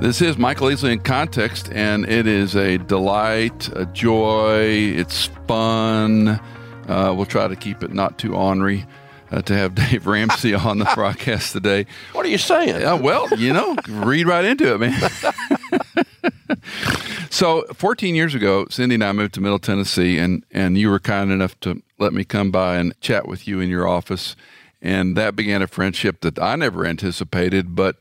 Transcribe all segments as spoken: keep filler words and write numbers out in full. This is Michael Easley in Context, and it is a delight, a joy, it's fun. Uh, we'll try to keep it not too ornery uh, to have Dave Ramsey on the broadcast today. What are you saying? Uh, well, you know, read right into it, man. So fourteen years ago, Cindy and I moved to Middle Tennessee, and, and you were kind enough to let me come by and chat with you in your office. And that began a friendship that I never anticipated, but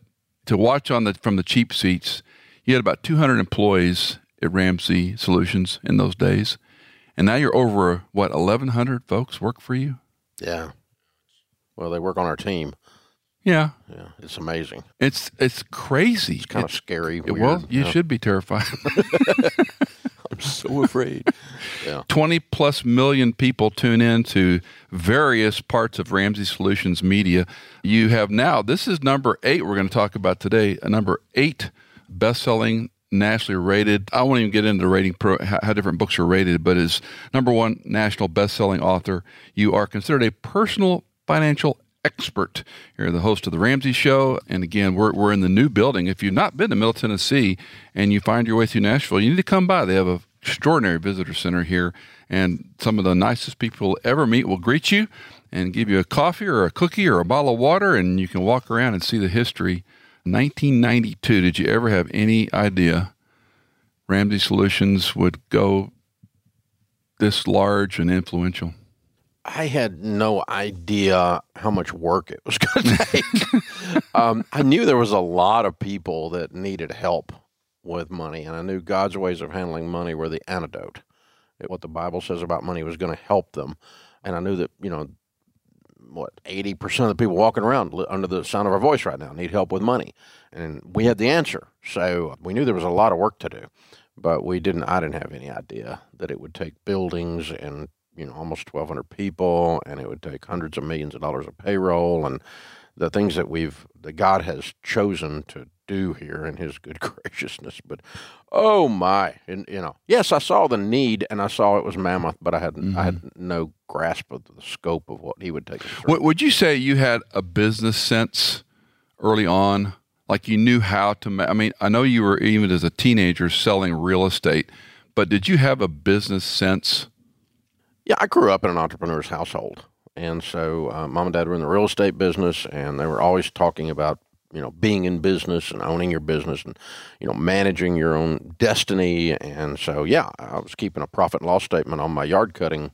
to watch on the from the cheap seats, you had about two hundred employees at Ramsey Solutions in those days. And now you're over, what, eleven hundred folks work for you? Yeah. Well, they work on our team. Yeah. Yeah. It's amazing. It's it's crazy. It's kind it's, of scary. Weird. Well, you yeah. should be terrified. I'm so afraid. Yeah. twenty plus million people tune in to various parts of Ramsey Solutions Media. You have now, this is number eight we're going to talk about today, a number eight best-selling nationally rated. I won't even get into rating pro, how different books are rated, but as number one national best-selling author, you are considered a personal financial expert. You're the host of the Ramsey Show, and again, we're we're in the new building. If you've not been to Middle Tennessee and you find your way through Nashville, you need to come by. They have an extraordinary visitor center here, and some of the nicest people you'll ever meet will greet you and give you a coffee or a cookie or a bottle of water, and you can walk around and see the history. nineteen ninety-two, did you ever have any idea Ramsey Solutions would go this large and influential? I had no idea how much work it was going to take. um, I knew there was a lot of people that needed help with money, and I knew God's ways of handling money were the antidote. It, what the Bible says about money was going to help them, and I knew that, you know, what, eighty percent of the people walking around under the sound of our voice right now need help with money. And we had the answer. So we knew there was a lot of work to do, but we didn't, I didn't have any idea that it would take buildings and, you know, almost twelve hundred people, and it would take hundreds of millions of dollars of payroll and the things that we've, that God has chosen to do here in his good graciousness. But, oh my, and, you know, yes, I saw the need and I saw it was mammoth, but I had mm-hmm. I had no grasp of the scope of what he would take us through. Would you say you had a business sense early on? Like you knew how to, ma- I mean, I know you were even as a teenager selling real estate, but did you have a business sense? Yeah, I grew up in an entrepreneur's household. And so uh, mom and dad were in the real estate business, and they were always talking about, you know, being in business and owning your business and, you know, managing your own destiny. And so, yeah, I was keeping a profit and loss statement on my yard cutting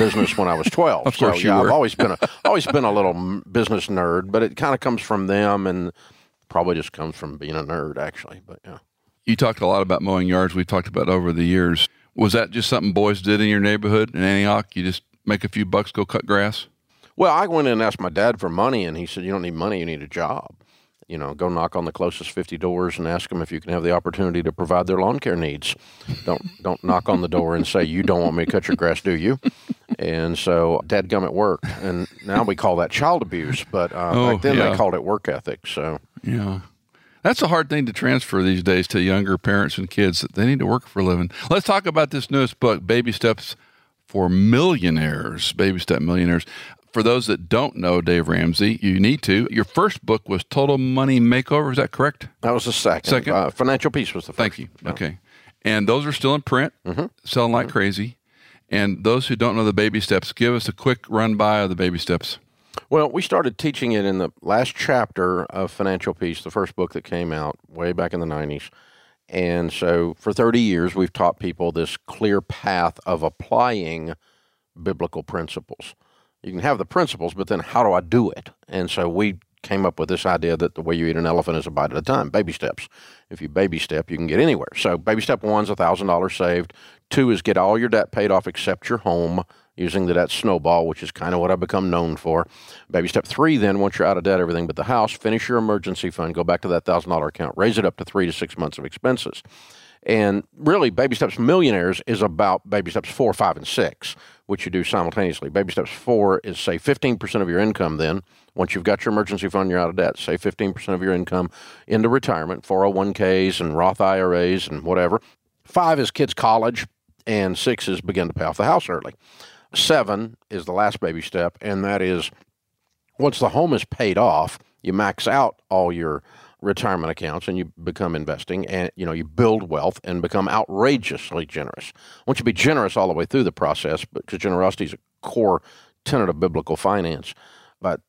business when I was twelve. Of course, so, yeah, you were. I've always been a, always been a little business nerd, but it kind of comes from them and probably just comes from being a nerd, actually. But yeah. You talked a lot about mowing yards. We've talked about over the years. Was that just something boys did in your neighborhood in Antioch? You just make a few bucks, go cut grass? Well, I went in and asked my dad for money, and he said, you don't need money, you need a job. You know, go knock on the closest fifty doors and ask them if you can have the opportunity to provide their lawn care needs. Don't don't knock on the door and say, you don't want me to cut your grass, do you? And so dadgummit worked. And now we call that child abuse, but uh, oh, back then yeah. they called it work ethic. So yeah. That's a hard thing to transfer these days to younger parents and kids, that they need to work for a living. Let's talk about this newest book, Baby Steps for Millionaires, Baby Step Millionaires. For those that don't know Dave Ramsey, you need to. Your first book was Total Money Makeover, is that correct? That was the second. Second? Uh, Financial Peace was the first. Thank you. Yeah. Okay. And those are still in print, mm-hmm. selling like mm-hmm. crazy. And those who don't know the Baby Steps, give us a quick run-by of the Baby Steps. Well, we started teaching it in the last chapter of Financial Peace, the first book that came out way back in the nineties. And so for thirty years, we've taught people this clear path of applying biblical principles. You can have the principles, but then how do I do it? And so we came up with this idea that the way you eat an elephant is a bite at a time, baby steps. If you baby step, you can get anywhere. So baby step one is one thousand dollars saved. Two is get all your debt paid off except your home, using the debt snowball, which is kind of what I've become known for. Baby step three, then, once you're out of debt, everything but the house, finish your emergency fund, go back to that one thousand dollars account, raise it up to three to six months of expenses. And really, Baby Steps Millionaires is about Baby Steps four, five, and six, which you do simultaneously. Baby Steps four is, say, fifteen percent of your income then. Once you've got your emergency fund, you're out of debt. Save fifteen percent of your income into retirement, four oh one kays and Roth I R As and whatever. Five is kids' college, and six is begin to pay off the house early. Seven is the last baby step, and that is once the home is paid off, you max out all your retirement accounts and you become investing and, you know, you build wealth and become outrageously generous. I want you to be generous all the way through the process, because generosity is a core tenet of biblical finance. But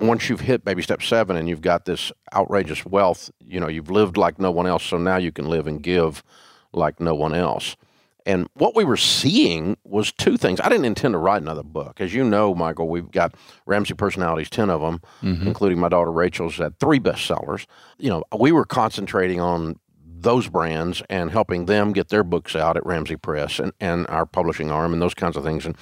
once you've hit baby step seven and you've got this outrageous wealth, you know, you've lived like no one else. So now you can live and give like no one else. And what we were seeing was two things. I didn't intend to write another book. As you know, Michael, we've got Ramsey personalities, ten of them, mm-hmm. including my daughter Rachel's, had three bestsellers. You know, we were concentrating on those brands and helping them get their books out at Ramsey Press and, and our publishing arm and those kinds of things. And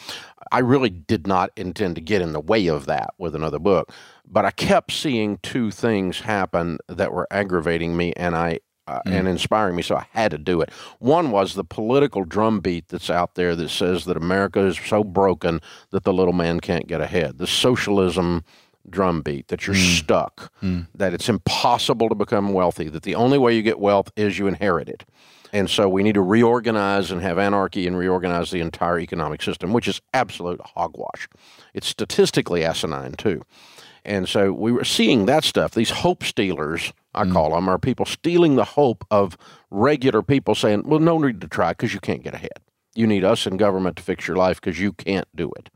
I really did not intend to get in the way of that with another book. But I kept seeing two things happen that were aggravating me, and I Uh, mm. and inspiring me, so I had to do it. One was the political drumbeat that's out there that says that America is so broken that the little man can't get ahead. The socialism drumbeat, that you're mm. stuck, mm. that it's impossible to become wealthy, that the only way you get wealth is you inherit it. And so we need to reorganize and have anarchy and reorganize the entire economic system, which is absolute hogwash. It's statistically asinine, too. And so we were seeing that stuff, these hope stealers, I mm. call them, are people stealing the hope of regular people saying, well, no need to try because you can't get ahead. You need us and government to fix your life because you can't do it.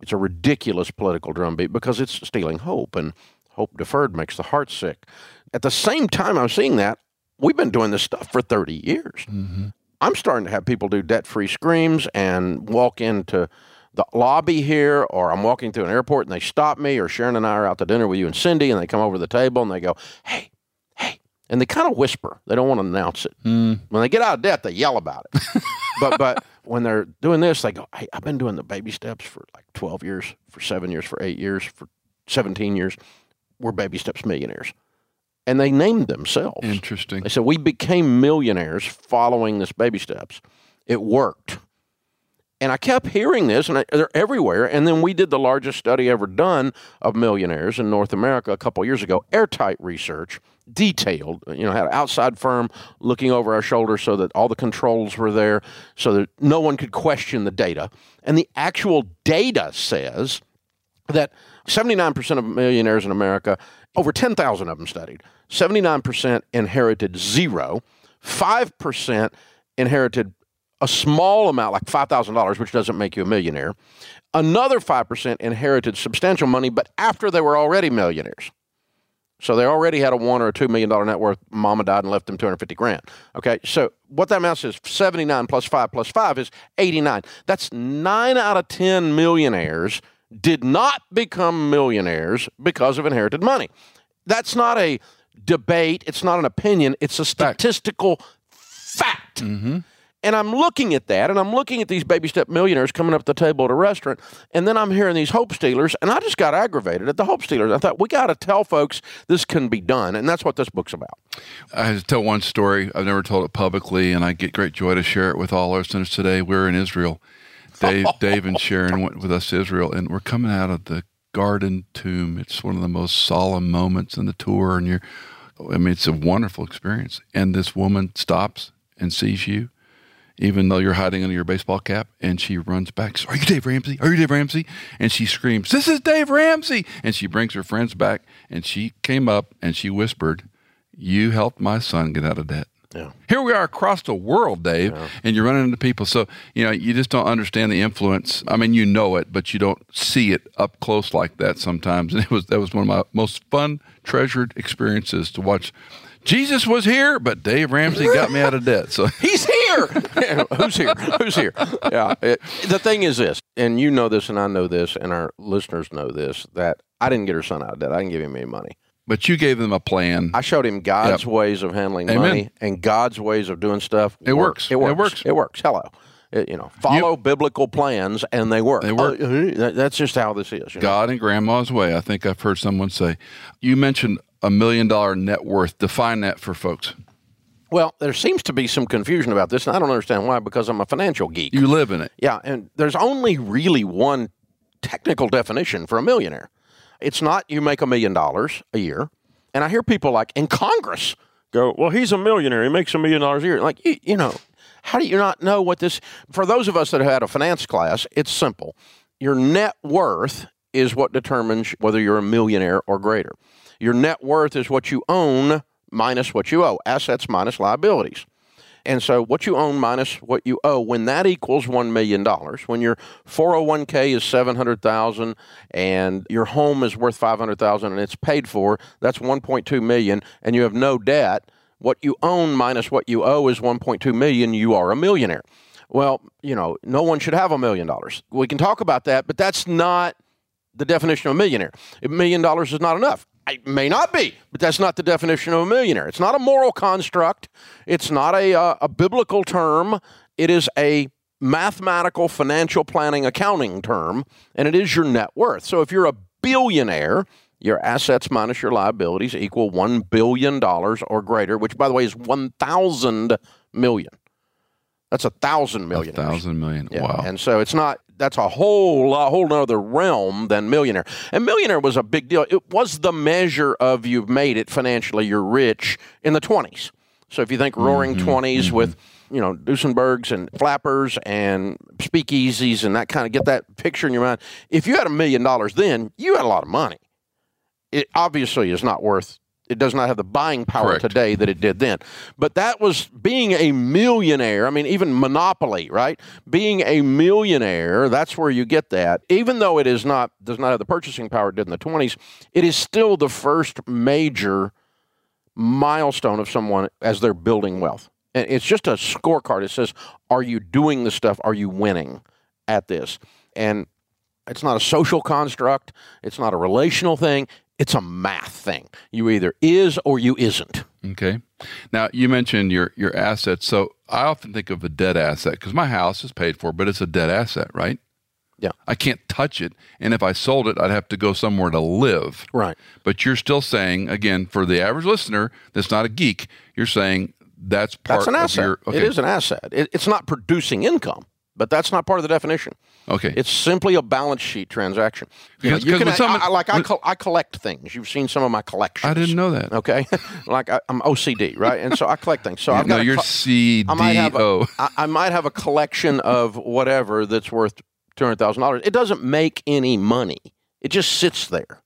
It's a ridiculous political drumbeat because it's stealing hope, and hope deferred makes the heart sick. At the same time I was seeing that, we've been doing this stuff for thirty years. Mm-hmm. I'm starting to have people do debt-free screams and walk into the lobby here, or I'm walking through an airport and they stop me, or Sharon and I are out to dinner with you and Cindy, and they come over to the table and they go, hey, hey. And they kind of whisper. They don't want to announce it. Mm. When they get out of debt, they yell about it. but but when they're doing this, they go, hey, I've been doing the baby steps for like twelve years, for seven years, for eight years, for seventeen years. We're Baby Steps Millionaires. And they named themselves. Interesting. They said, we became millionaires following this baby steps. It worked. And I kept hearing this, and I, they're everywhere. And then we did the largest study ever done of millionaires in North America a couple of years ago, airtight research, detailed, you know, had an outside firm looking over our shoulder so that all the controls were there so that no one could question the data. And the actual data says that seventy-nine percent of millionaires in America, over ten thousand of them studied, seventy-nine percent inherited zero, five percent inherited a small amount, like five thousand dollars, which doesn't make you a millionaire. Another five percent inherited substantial money, but after they were already millionaires. So they already had a one or a two million dollars net worth. Mama died and left them two hundred fifty grand. Okay, so what that amounts is seventy-nine plus five plus five is eighty-nine. That's nine out of ten millionaires did not become millionaires because of inherited money. That's not a debate. It's not an opinion. It's a statistical fact. Mm-hmm. And I'm looking at that, and I'm looking at these baby step millionaires coming up to the table at a restaurant, and then I'm hearing these hope stealers, and I just got aggravated at the hope stealers. I thought, we got to tell folks this can be done, and that's what this book's about. I have to tell one story. I've never told it publicly, and I get great joy to share it with all our listeners today. We're in Israel. Dave, Dave and Sharon went with us to Israel, and we're coming out of the Garden Tomb. It's one of the most solemn moments in the tour, and you're, I mean, it's a wonderful experience. And this woman stops and sees you, even though you're hiding under your baseball cap, and she runs back. Are you Dave Ramsey? Are you Dave Ramsey? And she screams, this is Dave Ramsey. And she brings her friends back, and she came up and she whispered, you helped my son get out of debt. Yeah. Here we are across the world, Dave, yeah. and you're running into people. So, you know, you just don't understand the influence. I mean, you know it, but you don't see it up close like that sometimes. And it was that was one of my most fun, treasured experiences to watch. Jesus was here, but Dave Ramsey got me out of debt. So he's here. Who's here? Who's here? Yeah. It, the thing is this, and you know this, and I know this, and our listeners know this, that I didn't get her son out of debt. I didn't give him any money. But you gave them a plan. I showed him God's yep. ways of handling Amen. Money and God's ways of doing stuff. It works. works. It works. It works. It works. Hello. It, you know, follow you, biblical plans and they work. They work. Uh, that's just how this is. You God know? And grandma's way. I think I've heard someone say. You mentioned a million dollar net worth. Define that for folks. Well, there seems to be some confusion about this, and I don't understand why, because I'm a financial geek. You live in it. Yeah, and there's only really one technical definition for a millionaire. It's not you make a million dollars a year. And I hear people like in Congress go, well, he's a millionaire. He makes a million dollars a year. Like, you, you know, how do you not know what this, for those of us that have had a finance class, it's simple. Your net worth is what determines whether you're a millionaire or greater. Your net worth is what you own minus what you owe, assets minus liabilities. And so what you own minus what you owe, when that equals one million dollars, when your four oh one k is seven hundred thousand dollars and your home is worth five hundred thousand dollars and it's paid for, that's one point two million dollars and you have no debt. What you own minus what you owe is one point two million dollars. You are a millionaire. Well, you know, no one should have a million dollars. We can talk about that, but that's not the definition of a millionaire. A million dollars is not enough. It may not be, but that's not the definition of a millionaire. It's not a moral construct. It's not a, uh, a biblical term. It is a mathematical, financial planning, accounting term, and it is your net worth. So if you're a billionaire, your assets minus your liabilities equal one billion dollars or greater, which, by the way, is one thousand million. That's a thousand million. A thousand million. Yeah. Wow. And so it's not, that's a whole, a whole other realm than millionaire. And millionaire was a big deal. It was the measure of you've made it financially, you're rich in the twenties. So if you think roaring mm-hmm, twenties mm-hmm. with, you know, Duesenbergs and flappers and speakeasies and that kind of, get that picture in your mind. If you had a million dollars then, you had a lot of money. It obviously is not worth, it does not have the buying power Correct. Today that it did then. But that was being a millionaire. I mean, even Monopoly, right? Being a millionaire, that's where you get that. Even though it is not, does not have the purchasing power it did in the twenties, it is still the first major milestone of someone as they're building wealth. And it's just a scorecard. It says, are you doing this stuff? Are you winning at this? And it's not a social construct. It's not a relational thing. It's a math thing. You either is or you isn't. Okay. Now, you mentioned your, your assets. So I often think of a debt asset because my house is paid for, but it's a debt asset, right? Yeah. I can't touch it. And if I sold it, I'd have to go somewhere to live. Right. But you're still saying, again, for the average listener that's not a geek, you're saying that's part that's an asset. Of your... Okay. It is an asset. It, it's not producing income. But that's not part of the definition. Okay. It's simply a balance sheet transaction. You know, you can, someone, I, I, like I, col- I collect things. You've seen some of my collections. I didn't know that. Okay. Like I, I'm O C D, right? And so I collect things. So I've got no, you're C D O. I might have a, I, I might have a collection of whatever that's worth two hundred thousand dollars. It doesn't make any money. It just sits there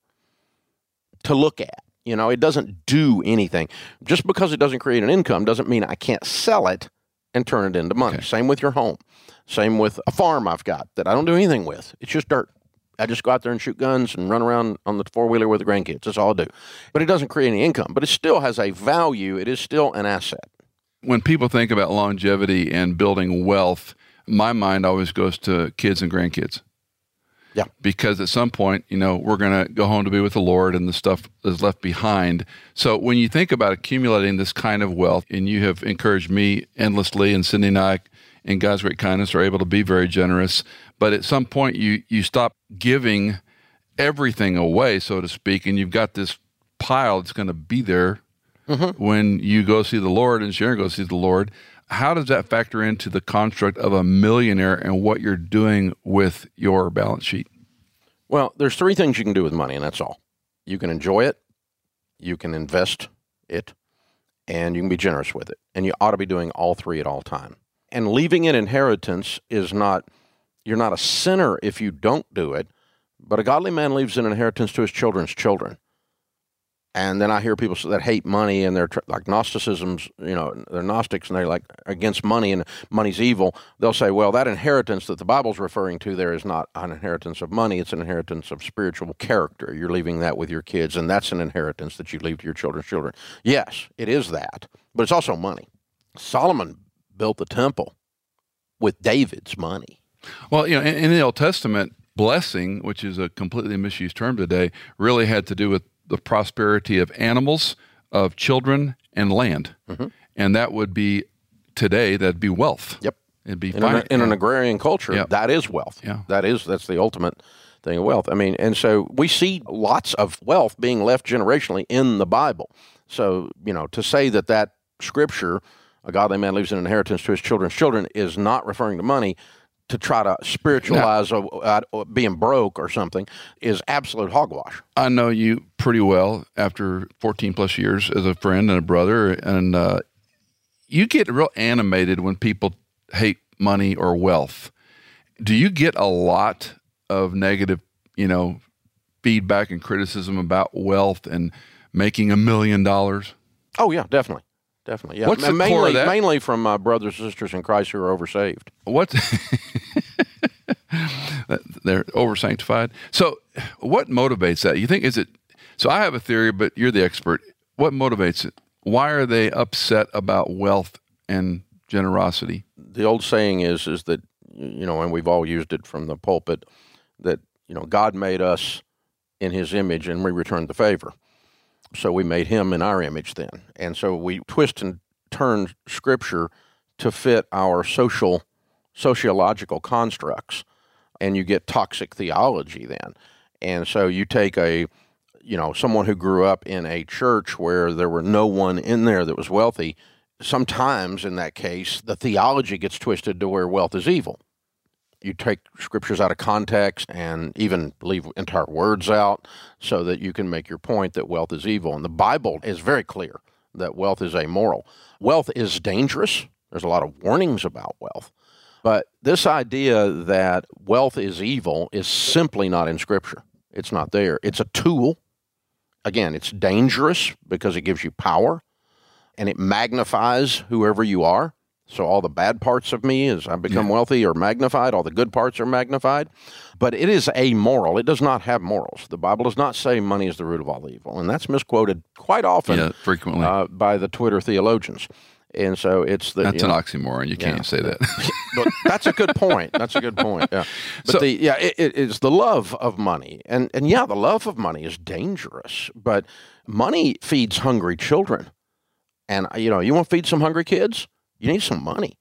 to look at. You know, it doesn't do anything. Just because it doesn't create an income doesn't mean I can't sell it and turn it into money. Okay. Same with your home. Same with a farm I've got that I don't do anything with. It's just dirt. I just go out there and shoot guns and run around on the four-wheeler with the grandkids. That's all I do. But it doesn't create any income. But it still has a value. It is still an asset. When people think about longevity and building wealth, my mind always goes to kids and grandkids. Yeah. Because at some point, you know, we're going to go home to be with the Lord and the stuff is left behind. So when you think about accumulating this kind of wealth, and you have encouraged me endlessly, and Cindy and I, in God's great kindness, are able to be very generous. But at some point, you you stop giving everything away, so to speak, and you've got this pile that's going to be there mm-hmm. when you go see the Lord and Sharon goes see the Lord. How does that factor into the construct of a millionaire and what you're doing with your balance sheet? Well, there's three things you can do with money, and that's all. You can enjoy it, you can invest it, and you can be generous with it. And you ought to be doing all three at all time. And leaving an inheritance is not, you're not a sinner if you don't do it, but a godly man leaves an inheritance to his children's children. And then I hear people that hate money and they're like Gnosticism's, you know, they're Gnostics and they're like against money and money's evil. They'll say, well, that inheritance that the Bible's referring to there is not an inheritance of money. It's an inheritance of spiritual character. You're leaving that with your kids, and that's an inheritance that you leave to your children's children. Yes, it is that, but it's also money. Solomon built the temple with David's money. Well, you know, in, in the Old Testament, blessing, which is a completely misused term today, really had to do with the prosperity of animals, of children, and land. Mm-hmm. And that would be, today, that'd be wealth. Yep. It'd be in, an, in an agrarian culture, yep. that is wealth. Yeah. That is, that's the ultimate thing of wealth. I mean, and so we see lots of wealth being left generationally in the Bible. So, you know, to say that that scripture, a godly man leaves an inheritance to his children's children, is not referring to money. To try to spiritualize now, a, a, being broke or something is absolute hogwash. I know you pretty well after fourteen plus years as a friend and a brother, and uh, you get real animated when people hate money or wealth. Do you get a lot of negative, you know, feedback and criticism about wealth and making a million dollars? Oh, yeah, definitely. Definitely, yeah. What's the mainly, core of that? Mainly from my brothers, sisters in Christ who are oversaved. What? They're oversanctified. So what motivates that? You think, is it, so I have a theory, but you're the expert. What motivates it? Why are they upset about wealth and generosity? The old saying is, is that, you know, and we've all used it from the pulpit, that, you know, God made us in his image and we returned the favor. So we made him in our image then. And so we twist and turn scripture to fit our social, sociological constructs, and you get toxic theology then. And so you take a, you know, someone who grew up in a church where there were no one in there that was wealthy, sometimes in that case, the theology gets twisted to where wealth is evil. You take scriptures out of context and even leave entire words out so that you can make your point that wealth is evil. And the Bible is very clear that wealth is amoral. Wealth is dangerous. There's a lot of warnings about wealth. But this idea that wealth is evil is simply not in scripture. It's not there. It's a tool. Again, it's dangerous because it gives you power and it magnifies whoever you are. So all the bad parts of me as I become wealthy are magnified. All the good parts are magnified. But it is amoral. It does not have morals. The Bible does not say money is the root of all evil. And that's misquoted quite often, yeah, frequently, uh, by the Twitter theologians. And so it's the, that's you know, an oxymoron. You yeah. can't say that. That's a good point. That's a good point. Yeah. But so, the, yeah, it, it is the love of money. And, and yeah, the love of money is dangerous, but money feeds hungry children. And you know, you want to feed some hungry kids? You need some money.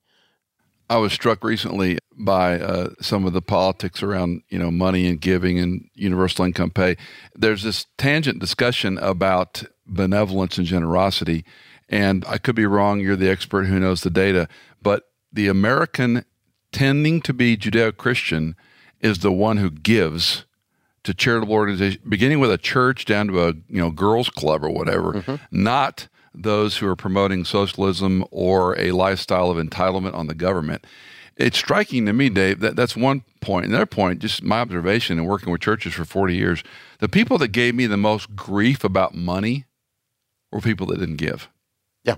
I was struck recently by uh, some of the politics around, you know, money and giving and universal income pay. There's this tangent discussion about benevolence and generosity. And I could be wrong. You're the expert who knows the data. But the American tending to be Judeo-Christian is the one who gives to charitable organizations, beginning with a church down to a, you know, girls club or whatever, mm-hmm. not those who are promoting socialism or a lifestyle of entitlement on the government. It's striking to me, Dave, that that's one point. Another point, just my observation in working with churches for forty years, the people that gave me the most grief about money were people that didn't give. Yeah.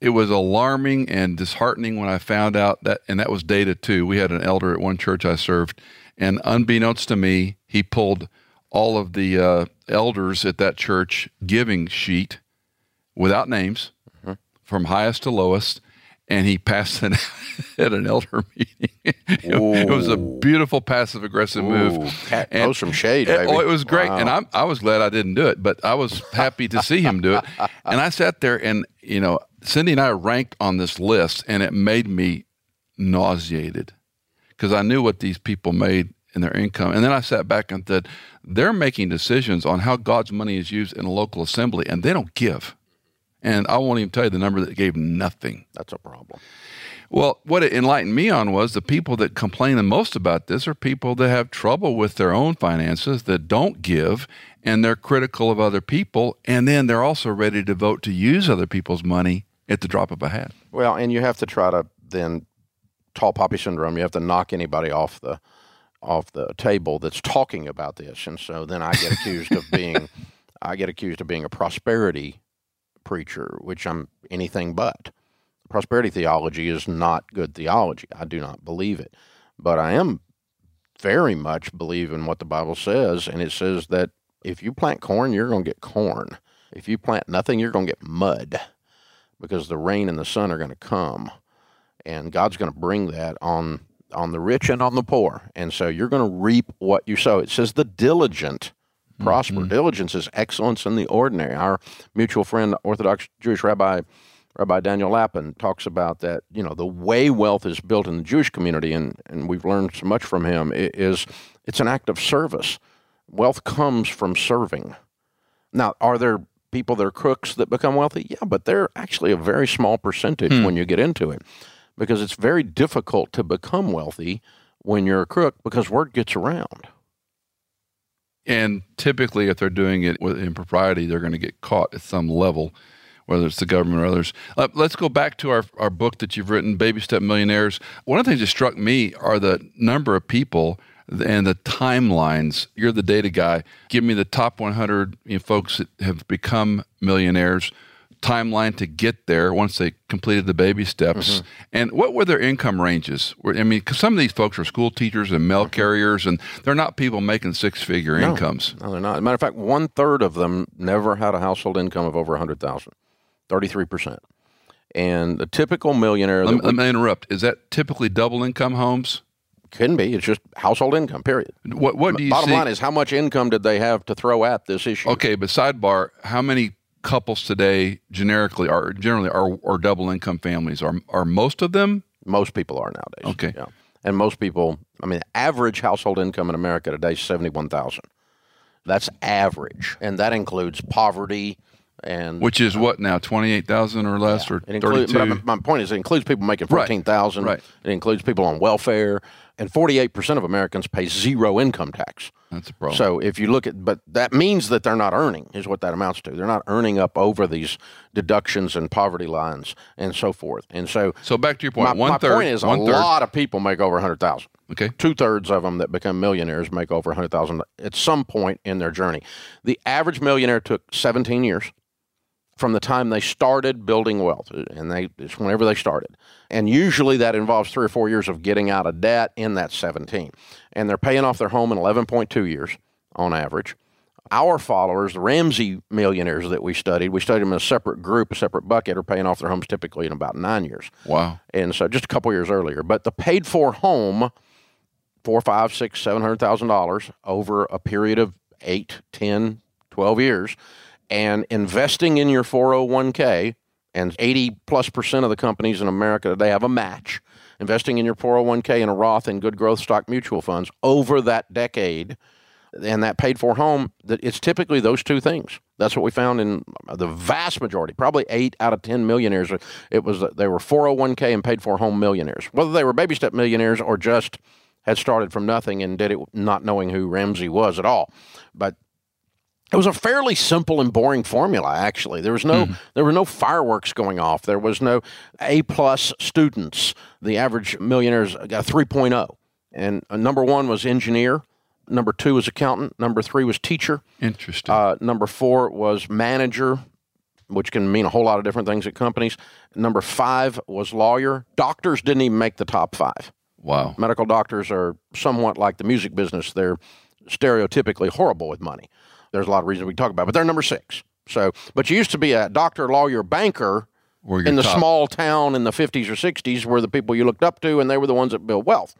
It was alarming and disheartening when I found out that, and that was data too. We had an elder at one church I served, and unbeknownst to me, he pulled all of the uh, elders at that church giving sheet without names, mm-hmm. from highest to lowest, and he passed it at an elder meeting. it, it was a beautiful passive-aggressive move. That was some shade, it, baby. Oh, it was great, wow. and I'm, I was glad I didn't do it, but I was happy to see him do it. And I sat there, and you know, Cindy and I ranked on this list, and it made me nauseated because I knew what these people made in their income. And then I sat back and said, they're making decisions on how God's money is used in a local assembly, and they don't give. And I won't even tell you the number that gave nothing. That's a problem. Well, what it enlightened me on was the people that complain the most about this are people that have trouble with their own finances, that don't give, and they're critical of other people, and then they're also ready to vote to use other people's money at the drop of a hat. Well, and you have to try to then, tall poppy syndrome, you have to knock anybody off the, off the table that's talking about this. And so then I get accused of being, I get accused of being a prosperity preacher, which I'm anything but. Prosperity theology is not good theology. I do not believe it. But I am very much believe in what the Bible says, and it says that if you plant corn, you're going to get corn. If you plant nothing, you're going to get mud because the rain and the sun are going to come, and God's going to bring that on, on the rich and on the poor. And so you're going to reap what you sow. It says the diligent prosper. Mm-hmm. Diligence is excellence in the ordinary. Our mutual friend, Orthodox Jewish Rabbi Rabbi Daniel Lappin, talks about that, you know, the way wealth is built in the Jewish community, and, and we've learned so much from him, is it's an act of service. Wealth comes from serving. Now, are there people that are crooks that become wealthy? Yeah, but they're actually a very small percentage mm. when you get into it, because it's very difficult to become wealthy when you're a crook because word gets around. And typically, if they're doing it with impropriety, they're going to get caught at some level, whether it's the government or others. Let's go back to our, our book that you've written, Baby Step Millionaires. One of the things that struck me are the number of people and the timelines. You're the data guy. Give me the top one hundred you know, folks that have become millionaires timeline to get there once they completed the baby steps? Mm-hmm. And what were their income ranges? I mean, because some of these folks are school teachers and mail mm-hmm. carriers, and they're not people making six-figure no, incomes. No, they're not. As a matter of fact, one-third of them never had a household income of over one hundred thousand dollars, thirty-three percent. And the typical millionaire... Let me, let me interrupt. Is that typically double-income homes? Can be. It's just household income, period. What, what do you Bottom see? line is, how much income did they have to throw at this issue? Okay, but sidebar, how many couples today generically are generally are, are double income families? Are are most of them? Most people are nowadays. Okay. Yeah. And most people, I mean, average household income in America today is seventy-one thousand dollars. That's average. And that includes poverty and... Which is uh, what now, twenty-eight thousand dollars or less, yeah, or includes, thirty-two thousand dollars? But my point is, it includes people making fourteen thousand dollars. Right. It includes people on welfare. And forty-eight percent of Americans pay zero income tax. That's a problem. So if you look at, but that means that they're not earning, is what that amounts to. They're not earning up over these deductions and poverty lines and so forth. And so, so back to your point, my, one my third, point is one a third. lot of people make over one hundred thousand dollars. Okay. Two thirds of them that become millionaires make over one hundred thousand dollars at some point in their journey. The average millionaire took seventeen years from the time they started building wealth, and they it's whenever they started. And usually that involves three or four years of getting out of debt in that seventeen. And they're paying off their home in eleven point two years on average. Our followers, the Ramsey millionaires that we studied, we studied them in a separate group, a separate bucket, are paying off their homes typically in about nine years. Wow. And so just a couple years earlier. But the paid for home, four, five, six, seven hundred thousand dollars over a period of eight, ten, twelve years. And investing in your four oh one k, and eighty plus percent of the companies in America, they have a match. Investing in your four oh one k in a Roth and good growth stock mutual funds over that decade, and that paid for home, it's typically those two things. That's what we found in the vast majority, probably eight out of ten millionaires. It was they were four oh one k and paid for home millionaires, whether they were baby step millionaires or just had started from nothing and did it not knowing who Ramsey was at all. But it was a fairly simple and boring formula, actually. There was no, mm. there were no fireworks going off. There was no A-plus students. The average millionaire's got a three point oh. And uh, number one was engineer. Number two was accountant. Number three was teacher. Interesting. Uh, number four was manager, which can mean a whole lot of different things at companies. Number five was lawyer. Doctors didn't even make the top five. Wow. Medical doctors are somewhat like the music business. They're stereotypically horrible with money. There's a lot of reasons we can talk about, but they're number six. So, but you used to be a doctor, lawyer, banker in the top small town in the fifties or sixties were the people you looked up to, and they were the ones that built wealth.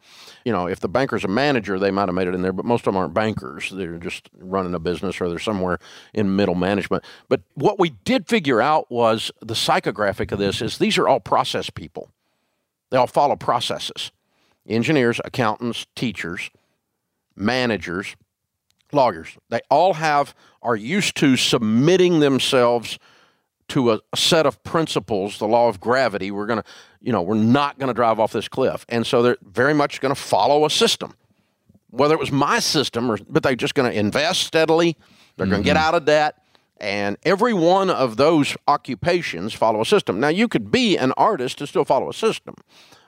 You know, if the banker's a manager, they might have made it in there, but most of them aren't bankers. They're just running a business or they're somewhere in middle management. But what we did figure out was the psychographic of this is these are all process people. They all follow processes. Engineers, accountants, teachers, managers, lawyers, they all have, are used to submitting themselves to a, a set of principles, the law of gravity. We're going to, you know, we're not going to drive off this cliff. And so they're very much going to follow a system, whether it was my system, or, but they're just going to invest steadily. They're mm-hmm. going to get out of debt. And every one of those occupations follow a system. Now, you could be an artist and still follow a system.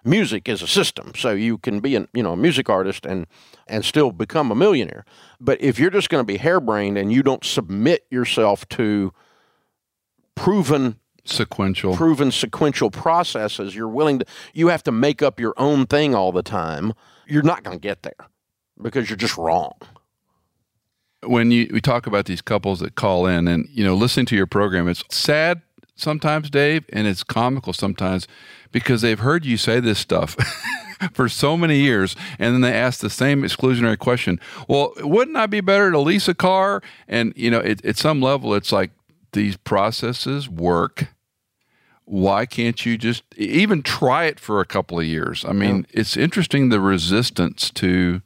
Music is a system, so you can be an, you know, a music artist and and still become a millionaire. But if you're just going to be harebrained and you don't submit yourself to proven sequential proven sequential processes, you're willing to you have to make up your own thing all the time. You're not going to get there because you're just wrong. When you we talk about these couples that call in and, you know, listening to your program, it's sad sometimes, Dave, and it's comical sometimes because they've heard you say this stuff for so many years, and then they ask the same exclusionary question. Well, wouldn't I be better to lease a car? And, you know, it, at some level, it's like these processes work. Why can't you just even try it for a couple of years? I mean, yeah. It's interesting the resistance to...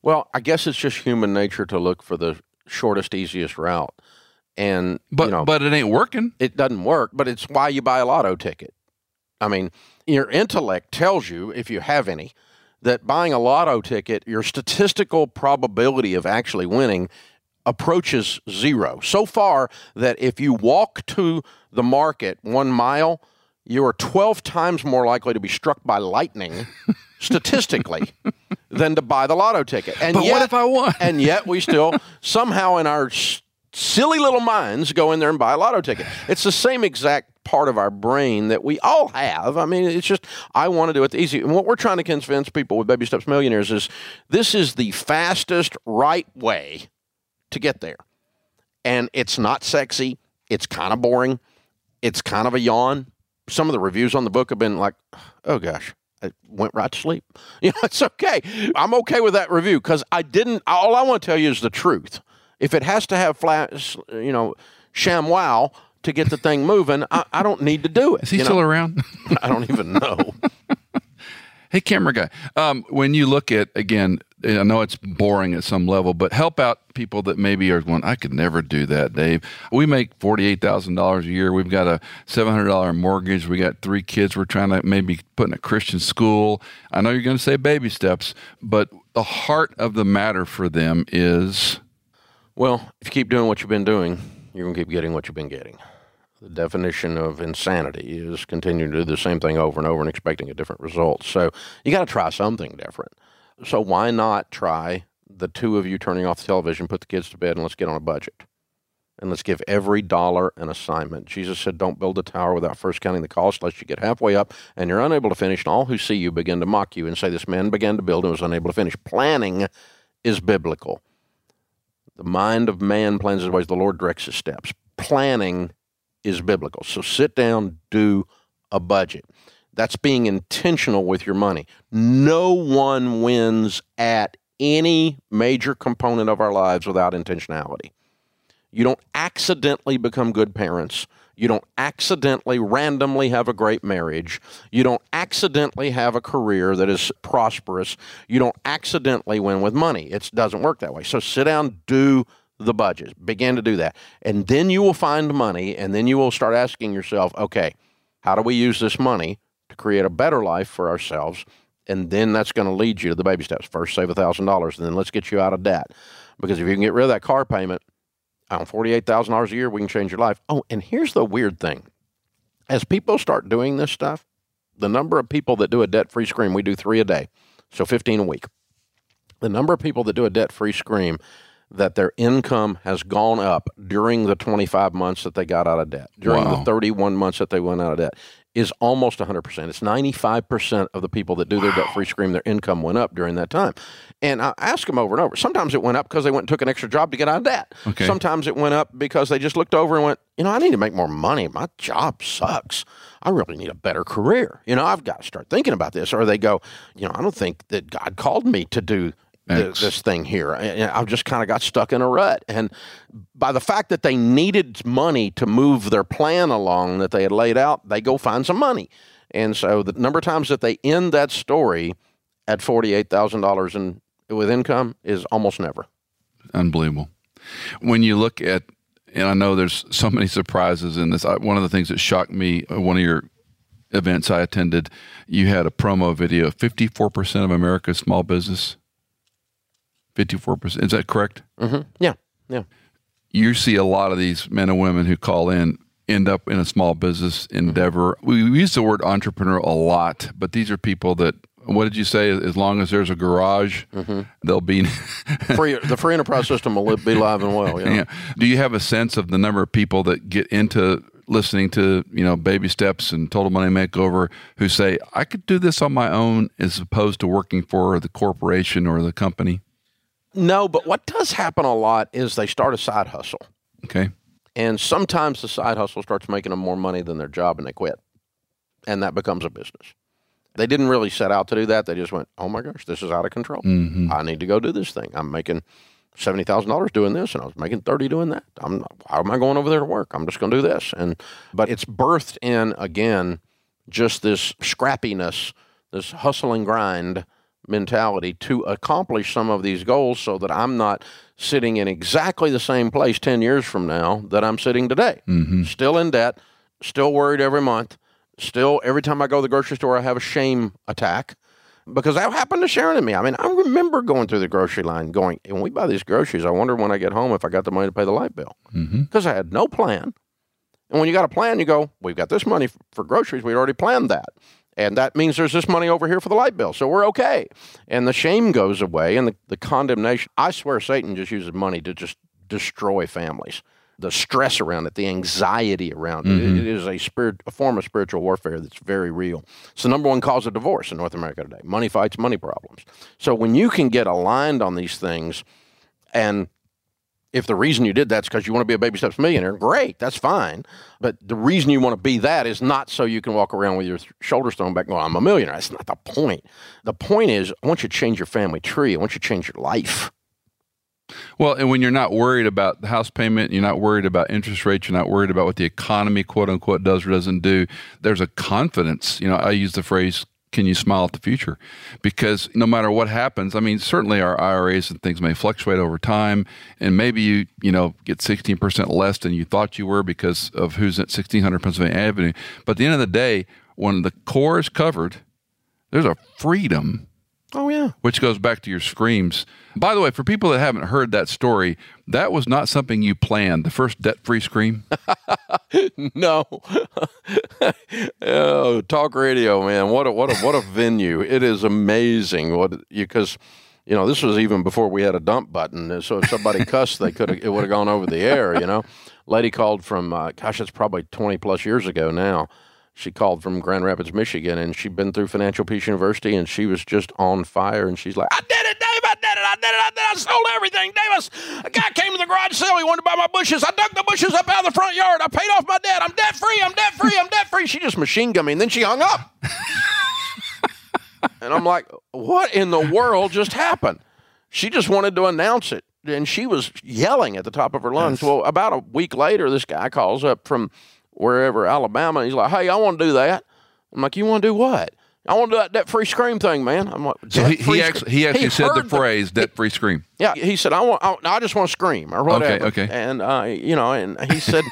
Well, I guess it's just human nature to look for the shortest, easiest route. And but you know, but it ain't working. It doesn't work, but it's why you buy a lotto ticket. I mean, your intellect tells you, if you have any, that buying a lotto ticket, your statistical probability of actually winning approaches zero. So far that if you walk to the market one mile, you are twelve times more likely to be struck by lightning statistically than to buy the lotto ticket. And but yet, what if I won? And yet we still somehow in our silly little minds go in there and buy a lotto ticket. It's the same exact part of our brain that we all have. I mean, it's just, I want to do it easy. And what we're trying to convince people with Baby Steps Millionaires is this is the fastest right way to get there. And it's not sexy. It's kind of boring. It's kind of a yawn. Some of the reviews on the book have been like, oh gosh, I went right to sleep. You know, it's okay. I'm okay with that review because I didn't, all I want to tell you is the truth. If it has to have flash, you know, ShamWow to get the thing moving, I, I don't need to do it. Is he you know? still around? I don't even know. Hey, camera guy, um, when you look at, again, I know it's boring at some level, but help out people that maybe are going, I could never do that, Dave. We make forty-eight thousand dollars a year. We've got a seven hundred dollar mortgage. We got three kids. We're trying to maybe put in a Christian school. I know you're going to say baby steps, but the heart of the matter for them is... Well, if you keep doing what you've been doing, you're going to keep getting what you've been getting. The definition of insanity is continuing to do the same thing over and over and expecting a different result. So you got to try something different. So why not try the two of you turning off the television, put the kids to bed, and let's get on a budget. And let's give every dollar an assignment. Jesus said, don't build a tower without first counting the cost, lest you get halfway up and you're unable to finish. And all who see you begin to mock you and say, this man began to build and was unable to finish. Planning is biblical. The mind of man plans his ways. The Lord directs his steps. Planning is biblical. So sit down, do a budget. That's being intentional with your money. No one wins at any major component of our lives without intentionality. You don't accidentally become good parents. You don't accidentally randomly have a great marriage. You don't accidentally have a career that is prosperous. You don't accidentally win with money. It doesn't work that way. So sit down, do the budget. Begin to do that. And then you will find money, and then you will start asking yourself, okay, how do we use this money to create a better life for ourselves? And then that's going to lead you to the baby steps. First, save one thousand dollars, and then let's get you out of debt. Because if you can get rid of that car payment, on forty-eight thousand dollars a year, we can change your life. Oh, and here's the weird thing. As people start doing this stuff, the number of people that do a debt-free scream, we do three a day, so fifteen a week. The number of people that do a debt-free scream that their income has gone up during the twenty-five months that they got out of debt, during wow. the thirty-one months that they went out of debt, is almost one hundred percent. It's ninety-five percent of the people that do wow. their debt-free scream, their income went up during that time. And I ask them over and over. Sometimes it went up because they went and took an extra job to get out of debt. Okay. Sometimes it went up because they just looked over and went, you know, I need to make more money. My job sucks. I really need a better career. You know, I've got to start thinking about this. Or they go, you know, I don't think that God called me to do Th- this thing here. I've just kind of got stuck in a rut. And by the fact that they needed money to move their plan along that they had laid out, they go find some money. And so the number of times that they end that story at forty-eight thousand dollars in with income is almost never. Unbelievable. When you look at, and I know there's so many surprises in this. I, one of the things that shocked me, one of your events I attended, you had a promo video, fifty-four percent of America's small business. fifty-four percent. Is that correct? Mm-hmm. Yeah. Yeah. You see a lot of these men and women who call in end up in a small business endeavor. Mm-hmm. We use the word entrepreneur a lot, but these are people that, what did you say? As long as there's a garage, mm-hmm. they'll be... free, the free enterprise system will be live and well. You know? Yeah. Do you have a sense of the number of people that get into listening to, you know, Baby Steps and Total Money Makeover who say, I could do this on my own as opposed to working for the corporation or the company? No, but what does happen a lot is they start a side hustle. Okay. And sometimes the side hustle starts making them more money than their job and they quit. And that becomes a business. They didn't really set out to do that. They just went, oh my gosh, this is out of control. Mm-hmm. I need to go do this thing. I'm making seventy thousand dollars doing this and I was making thirty doing that. I'm not, how am I going over there to work? I'm just going to do this. And but it's birthed in, again, just this scrappiness, this hustle and grind mentality to accomplish some of these goals so that I'm not sitting in exactly the same place ten years from now that I'm sitting today. Mm-hmm. Still in debt, still worried every month, still every time I go to the grocery store, I have a shame attack because that happened to Sharon and me. I mean, I remember going through the grocery line going, when we buy these groceries, I wonder when I get home if I got the money to pay the light bill because mm-hmm. I had no plan. And when you got a plan, you go, we've got this money for groceries. We'd already planned that. And that means there's this money over here for the light bill. So we're okay. And the shame goes away and the, the condemnation. I swear Satan just uses money to just destroy families. The stress around it, the anxiety around mm-hmm. it, it is a spirit, a form of spiritual warfare that's very real. It's the number one cause of divorce in North America today. Money fights, money problems. So when you can get aligned on these things, and if the reason you did that's because you want to be a Baby Steps millionaire, great, that's fine. But the reason you want to be that is not so you can walk around with your th- shoulders thrown back and go, I'm a millionaire. That's not the point. The point is, I want you to change your family tree. I want you to change your life. Well, and when you're not worried about the house payment, you're not worried about interest rates, you're not worried about what the economy, quote unquote, does or doesn't do, there's a confidence. You know, I use the phrase, can you smile at the future? Because no matter what happens, I mean, certainly our I R As and things may fluctuate over time. And maybe you, you know, get sixteen percent less than you thought you were because of who's at sixteen hundred Pennsylvania Avenue. But at the end of the day, when the core is covered, there's a freedom. Oh, yeah. Which goes back to your screams. By the way, for people that haven't heard that story, that was not something you planned, the first debt-free scream? No. Oh, talk radio, man. What a, what a, what a venue. It is amazing what because, you know, this was even before we had a dump button. So if somebody cussed, they could it would have gone over the air, you know. Lady called from, uh, gosh, it's probably twenty plus years ago now. She called from Grand Rapids, Michigan, and she'd been through Financial Peace University, and she was just on fire. And she's like, I did it, Dave. I did it. I did it. I did it. I sold everything. Davis, a guy came to the garage sale. He wanted to buy my bushes. I dug the bushes up out of the front yard. I paid off my debt. I'm debt free. I'm debt free. I'm debt free. She just machine gunned me. And then she hung up. And I'm like, what in the world just happened? She just wanted to announce it. And she was yelling at the top of her lungs. Yes. Well, about a week later, this guy calls up from wherever, Alabama. He's like, hey, I want to do that. I'm like, you want to do what? I want to do that debt-free scream thing, man. I'm like, so he, he actually, he actually he said the phrase the, debt-free scream. Yeah. He said, I want, I, I just want to scream or whatever. Okay. Okay. And, uh, you know, and he said,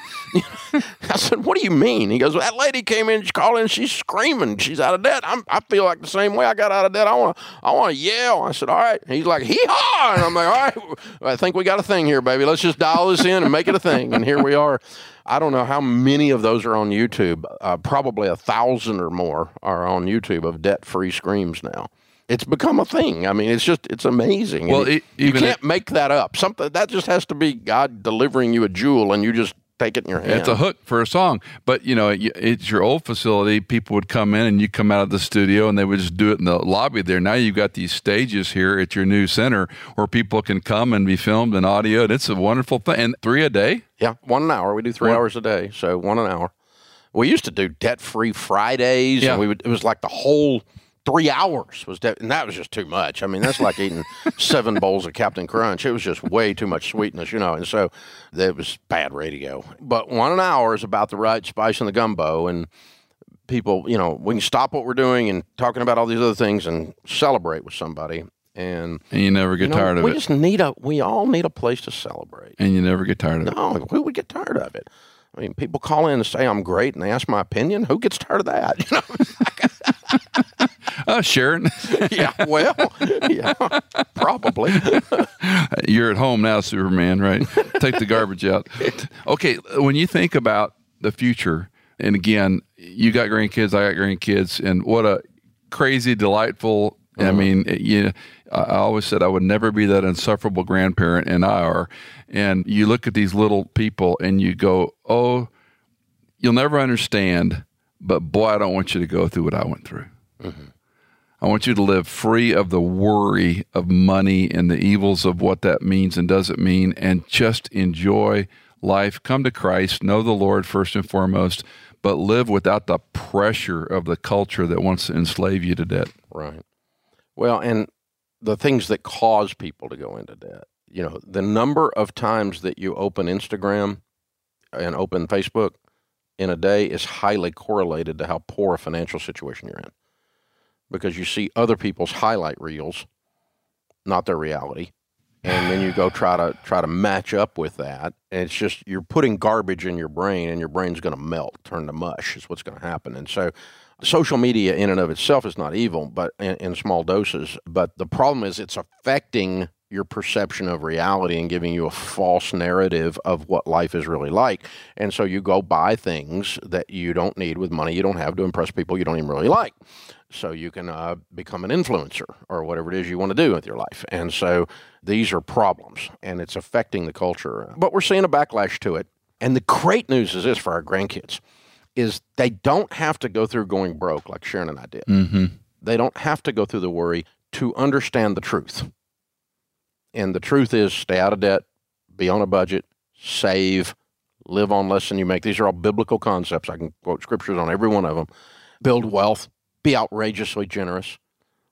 I said, what do you mean? He goes, well, that lady came in, she called in, she's screaming. She's out of debt. I'm, I feel like the same way I got out of debt. I want to, I want to yell. I said, all right. And he's like, hee-haw. And I'm like, all right, I think we got a thing here, baby. Let's just dial this in and make it a thing. And here we are. I don't know how many of those are on YouTube. Uh, probably a thousand or more are on YouTube of debt-free screams now. It's become a thing. I mean, it's just, it's amazing. Well, it, you can't it, make that up. Something that just has to be God delivering you a jewel and you just take it in your hand. It's a hook for a song. But, you know, it's your old facility. People would come in and you come out of the studio and they would just do it in the lobby there. Now you've got these stages here at your new center where people can come and be filmed and audio. And it's a wonderful thing. And three a day? Yeah, one an hour. We do three one. hours a day. So one an hour. We used to do debt-free Fridays. Yeah. And we would, it was like the whole three hours was debt. And that was just too much. I mean, that's like eating seven bowls of Captain Crunch. It was just way too much sweetness, you know. And so it was bad radio. But one an hour is about the right spice in the gumbo. And people, you know, we can stop what we're doing and talking about all these other things and celebrate with somebody. And, and you never get you know, tired of we it. We just need a, we all need a place to celebrate. And you never get tired of no, it. No, who would get tired of it? I mean, people call in and say I'm great and they ask my opinion. Who gets tired of that? You know? Oh, Sharon. Yeah, well, yeah, probably. You're at home now, Superman, right? Take the garbage out. Okay, when you think about the future, and again, you got grandkids, I got grandkids, and what a crazy, delightful, mm-hmm. I mean, it, you, I always said I would never be that insufferable grandparent, and I are. And you look at these little people and you go, oh, you'll never understand, but boy, I don't want you to go through what I went through. Mm-hmm. I want you to live free of the worry of money and the evils of what that means and doesn't mean, and just enjoy life. Come to Christ, know the Lord first and foremost, but live without the pressure of the culture that wants to enslave you to debt. Right. Well, and the things that cause people to go into debt, you know, the number of times that you open Instagram and open Facebook in a day is highly correlated to how poor a financial situation you're in. Because you see other people's highlight reels, not their reality, and then you go try to try to match up with that, and it's just you're putting garbage in your brain, and your brain's going to melt, turn to mush is what's going to happen. And so social media in and of itself is not evil, but in, in small doses, but the problem is it's affecting your perception of reality and giving you a false narrative of what life is really like. And so you go buy things that you don't need with money you don't have to impress people you don't even really like. So you can uh, become an influencer or whatever it is you want to do with your life. And so these are problems, and it's affecting the culture. But we're seeing a backlash to it. And the great news is this for our grandkids, is they don't have to go through going broke like Sharon and I did. Mm-hmm. They don't have to go through the worry to understand the truth. And the truth is, stay out of debt, be on a budget, save, live on less than you make. These are all biblical concepts. I can quote scriptures on every one of them. Build wealth, be outrageously generous,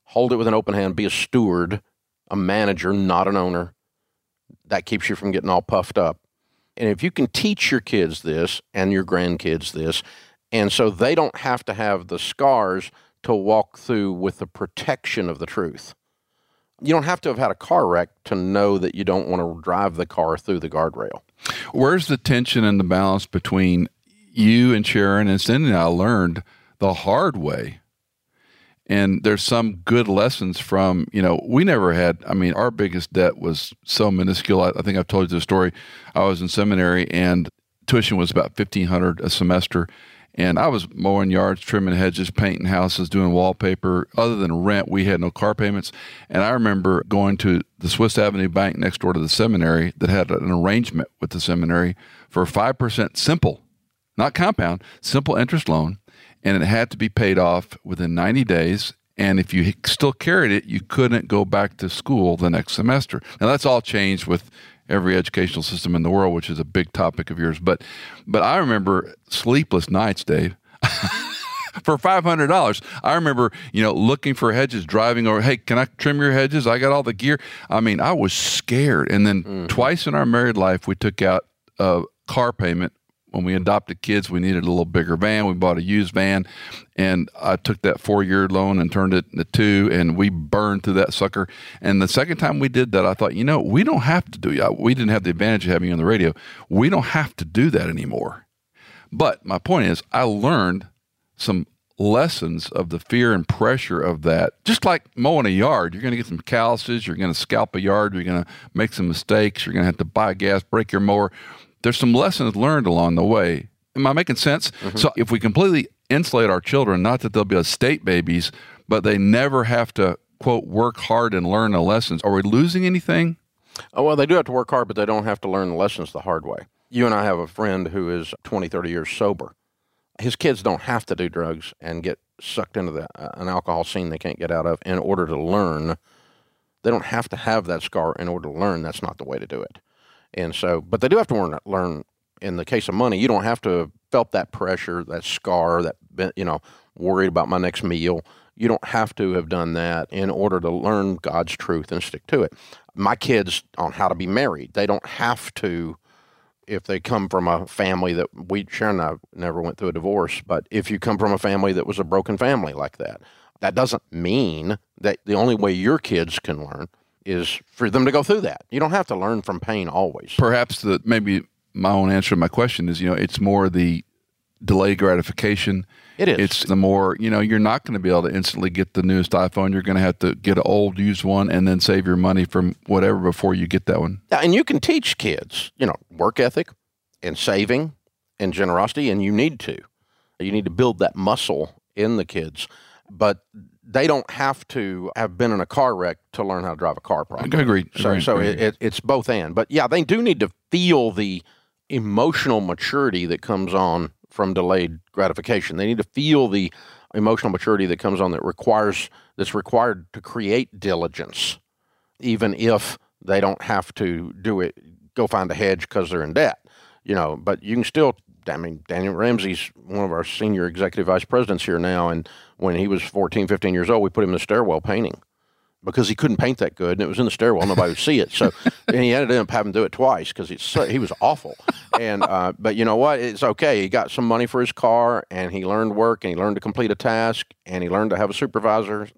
hold it with an open hand, be a steward, a manager, not an owner. That keeps you from getting all puffed up. And if you can teach your kids this and your grandkids this, and so they don't have to have the scars to walk through with the protection of the truth. You don't have to have had a car wreck to know that you don't want to drive the car through the guardrail. Where's the tension and the balance between you and Sharon and Cindy? I learned the hard way. And there's some good lessons from, you know, we never had, I mean, our biggest debt was so minuscule. I, I think I've told you the story. I was in seminary and tuition was about fifteen hundred dollars a semester. And I was mowing yards, trimming hedges, painting houses, doing wallpaper. Other than rent, we had no car payments. And I remember going to the Swiss Avenue Bank next door to the seminary that had an arrangement with the seminary for five percent simple, not compound, simple interest loan. And it had to be paid off within ninety days. And if you still carried it, you couldn't go back to school the next semester. Now, that's all changed with every educational system in the world, which is a big topic of yours. But but I remember sleepless nights, Dave, for five hundred dollars. I remember, you know, looking for hedges, driving over, hey, can I trim your hedges? I got all the gear. I mean, I was scared. And then mm. twice in our married life, we took out a car payment. When we adopted kids, we needed a little bigger van. We bought a used van, and I took that four-year loan and turned it into two, and we burned through that sucker. And the second time we did that, I thought, you know, we don't have to do that. We didn't have the advantage of having you on the radio. We don't have to do that anymore. But my point is, I learned some lessons of the fear and pressure of that. Just like mowing a yard, you're going to get some calluses. You're going to scalp a yard. You're going to make some mistakes. You're going to have to buy gas, break your mower. There's some lessons learned along the way. Am I making sense? Mm-hmm. So if we completely insulate our children, not that they'll be estate babies, but they never have to, quote, work hard and learn the lessons. Are we losing anything? Oh, well, they do have to work hard, but they don't have to learn the lessons the hard way. You and I have a friend who is twenty, thirty years sober. His kids don't have to do drugs and get sucked into the, uh, an alcohol scene they can't get out of in order to learn. They don't have to have that scar in order to learn. That's not the way to do it. And so, but they do have to learn, learn, in the case of money, you don't have to have felt that pressure, that scar, that, you know, worried about my next meal. You don't have to have done that in order to learn God's truth and stick to it. My kids on how to be married, they don't have to, if they come from a family that we, Sharon and I never went through a divorce, but if you come from a family that was a broken family like that, that doesn't mean that the only way your kids can learn is for them to go through that. You don't have to learn from pain always. Perhaps the, maybe my own answer to my question is, you know, it's more the delayed gratification. It is. It's the more, you know, you're not going to be able to instantly get the newest iPhone. You're going to have to get an old used one and then save your money from whatever before you get that one. And you can teach kids, you know, work ethic and saving and generosity, and you need to. You need to build that muscle in the kids. But they don't have to have been in a car wreck to learn how to drive a car properly. Agreed. So, agreed. so it, it, it's both and. But yeah, they do need to feel the emotional maturity that comes on from delayed gratification. They need to feel the emotional maturity that comes on that requires that's required to create diligence, even if they don't have to do it. Go find a hedge because they're in debt, you know. But you can still. I mean, Daniel Ramsey's one of our senior executive vice presidents here now, and when he was fourteen, fifteen years old, we put him in the stairwell painting because he couldn't paint that good, and it was in the stairwell. Nobody would see it, so and he ended up having to do it twice because he was awful. And uh, but you know what? It's okay. He got some money for his car, and he learned work, and he learned to complete a task, and he learned to have a supervisor.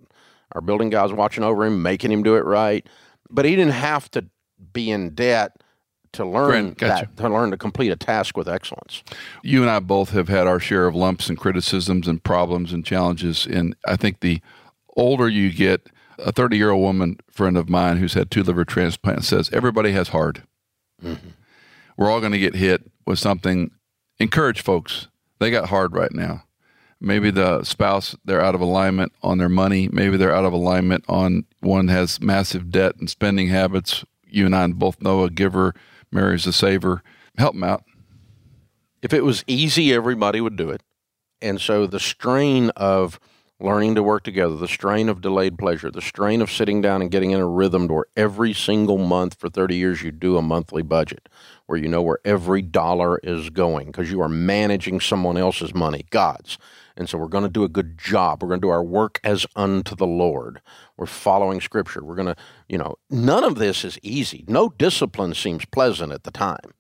Our building guy's watching over him, making him do it right. But he didn't have to be in debt to learn Friend, gotcha. that, to learn to complete a task with excellence. You and I both have had our share of lumps and criticisms and problems and challenges. And I think the older you get, a thirty-year-old woman friend of mine who's had two liver transplants says, everybody has hard. Mm-hmm. We're all going to get hit with something. Encourage folks. They got hard right now. Maybe the spouse, they're out of alignment on their money. Maybe they're out of alignment on one has massive debt and spending habits. You and I both know a giver marries a saver. Help them out. If it was easy, everybody would do it. And so the strain of learning to work together, the strain of delayed pleasure, the strain of sitting down and getting in a rhythm to where every single month for thirty years you do a monthly budget, where you know where every dollar is going because you are managing someone else's money, God's. And so we're going to do a good job. We're going to do our work as unto the Lord. We're following Scripture. We're going to, you know, none of this is easy. No discipline seems pleasant at the time,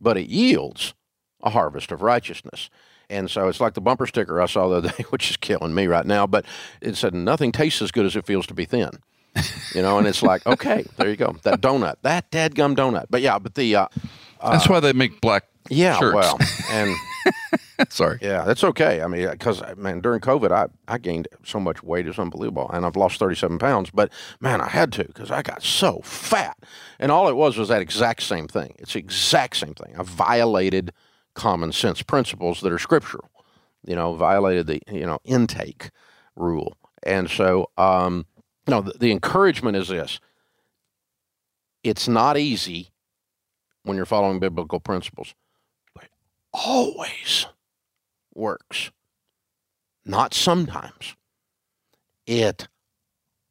but it yields a harvest of righteousness. And so it's like the bumper sticker I saw the other day, which is killing me right now, but it said, nothing tastes as good as it feels to be thin. You know, and it's like, okay, there you go. That donut, that dadgum donut. But yeah, but the... Uh, uh, that's why they make black yeah, shirts. Yeah, well, and... Sorry. Yeah, that's okay. I mean, because, man, during COVID, I, I gained so much weight. It's unbelievable. And I've lost thirty-seven pounds. But, man, I had to because I got so fat. And all it was was that exact same thing. It's the exact same thing. I violated common sense principles that are scriptural, you know, violated the, you know, intake rule. And so, um, you know, the, the encouragement is this. It's not easy when you're following biblical principles, but it always works. Not sometimes. It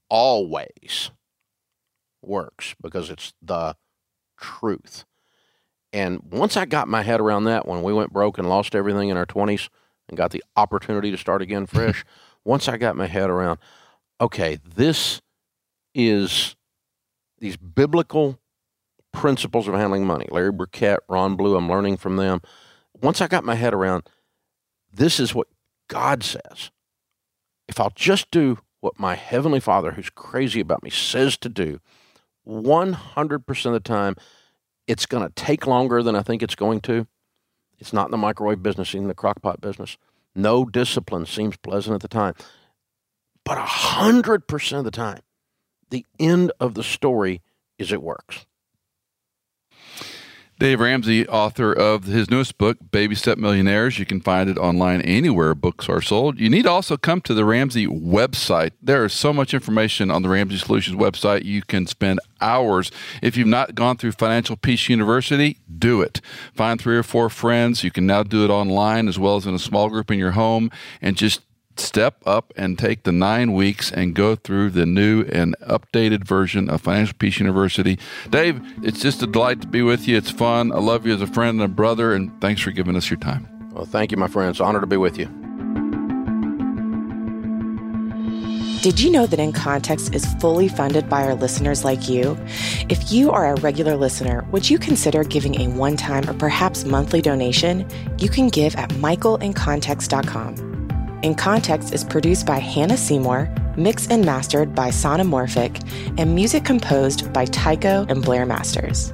always works because it's the truth. And once I got my head around that, when we went broke and lost everything in our twenties and got the opportunity to start again fresh, once I got my head around, okay, this is these biblical principles of handling money. Larry Burkett, Ron Blue, I'm learning from them. Once I got my head around, this is what God says. If I'll just do what my Heavenly Father, who's crazy about me, says to do, one hundred percent of the time, it's going to take longer than I think it's going to. It's not in the microwave business, in the crock pot business. No discipline seems pleasant at the time. But one hundred percent of the time, the end of the story is it works. Dave Ramsey, author of his newest book, Baby Step Millionaires. You can find it online anywhere books are sold. You need to also come to the Ramsey website. There is so much information on the Ramsey Solutions website. You can spend hours. If you've not gone through Financial Peace University, do it. Find three or four friends. You can now do it online as well as in a small group in your home, and just step up and take the nine weeks and go through the new and updated version of Financial Peace University. Dave, it's just a delight to be with you. It's fun. I love you as a friend and a brother, and thanks for giving us your time. Well, thank you, my friend. It's an honor to be with you. Did you know that In Context is fully funded by our listeners like you? If you are a regular listener, would you consider giving a one-time or perhaps monthly donation? You can give at michael in context dot com. In Context is produced by Hannah Seymour, mixed and mastered by Sonomorphic, and music composed by Tycho and Blair Masters.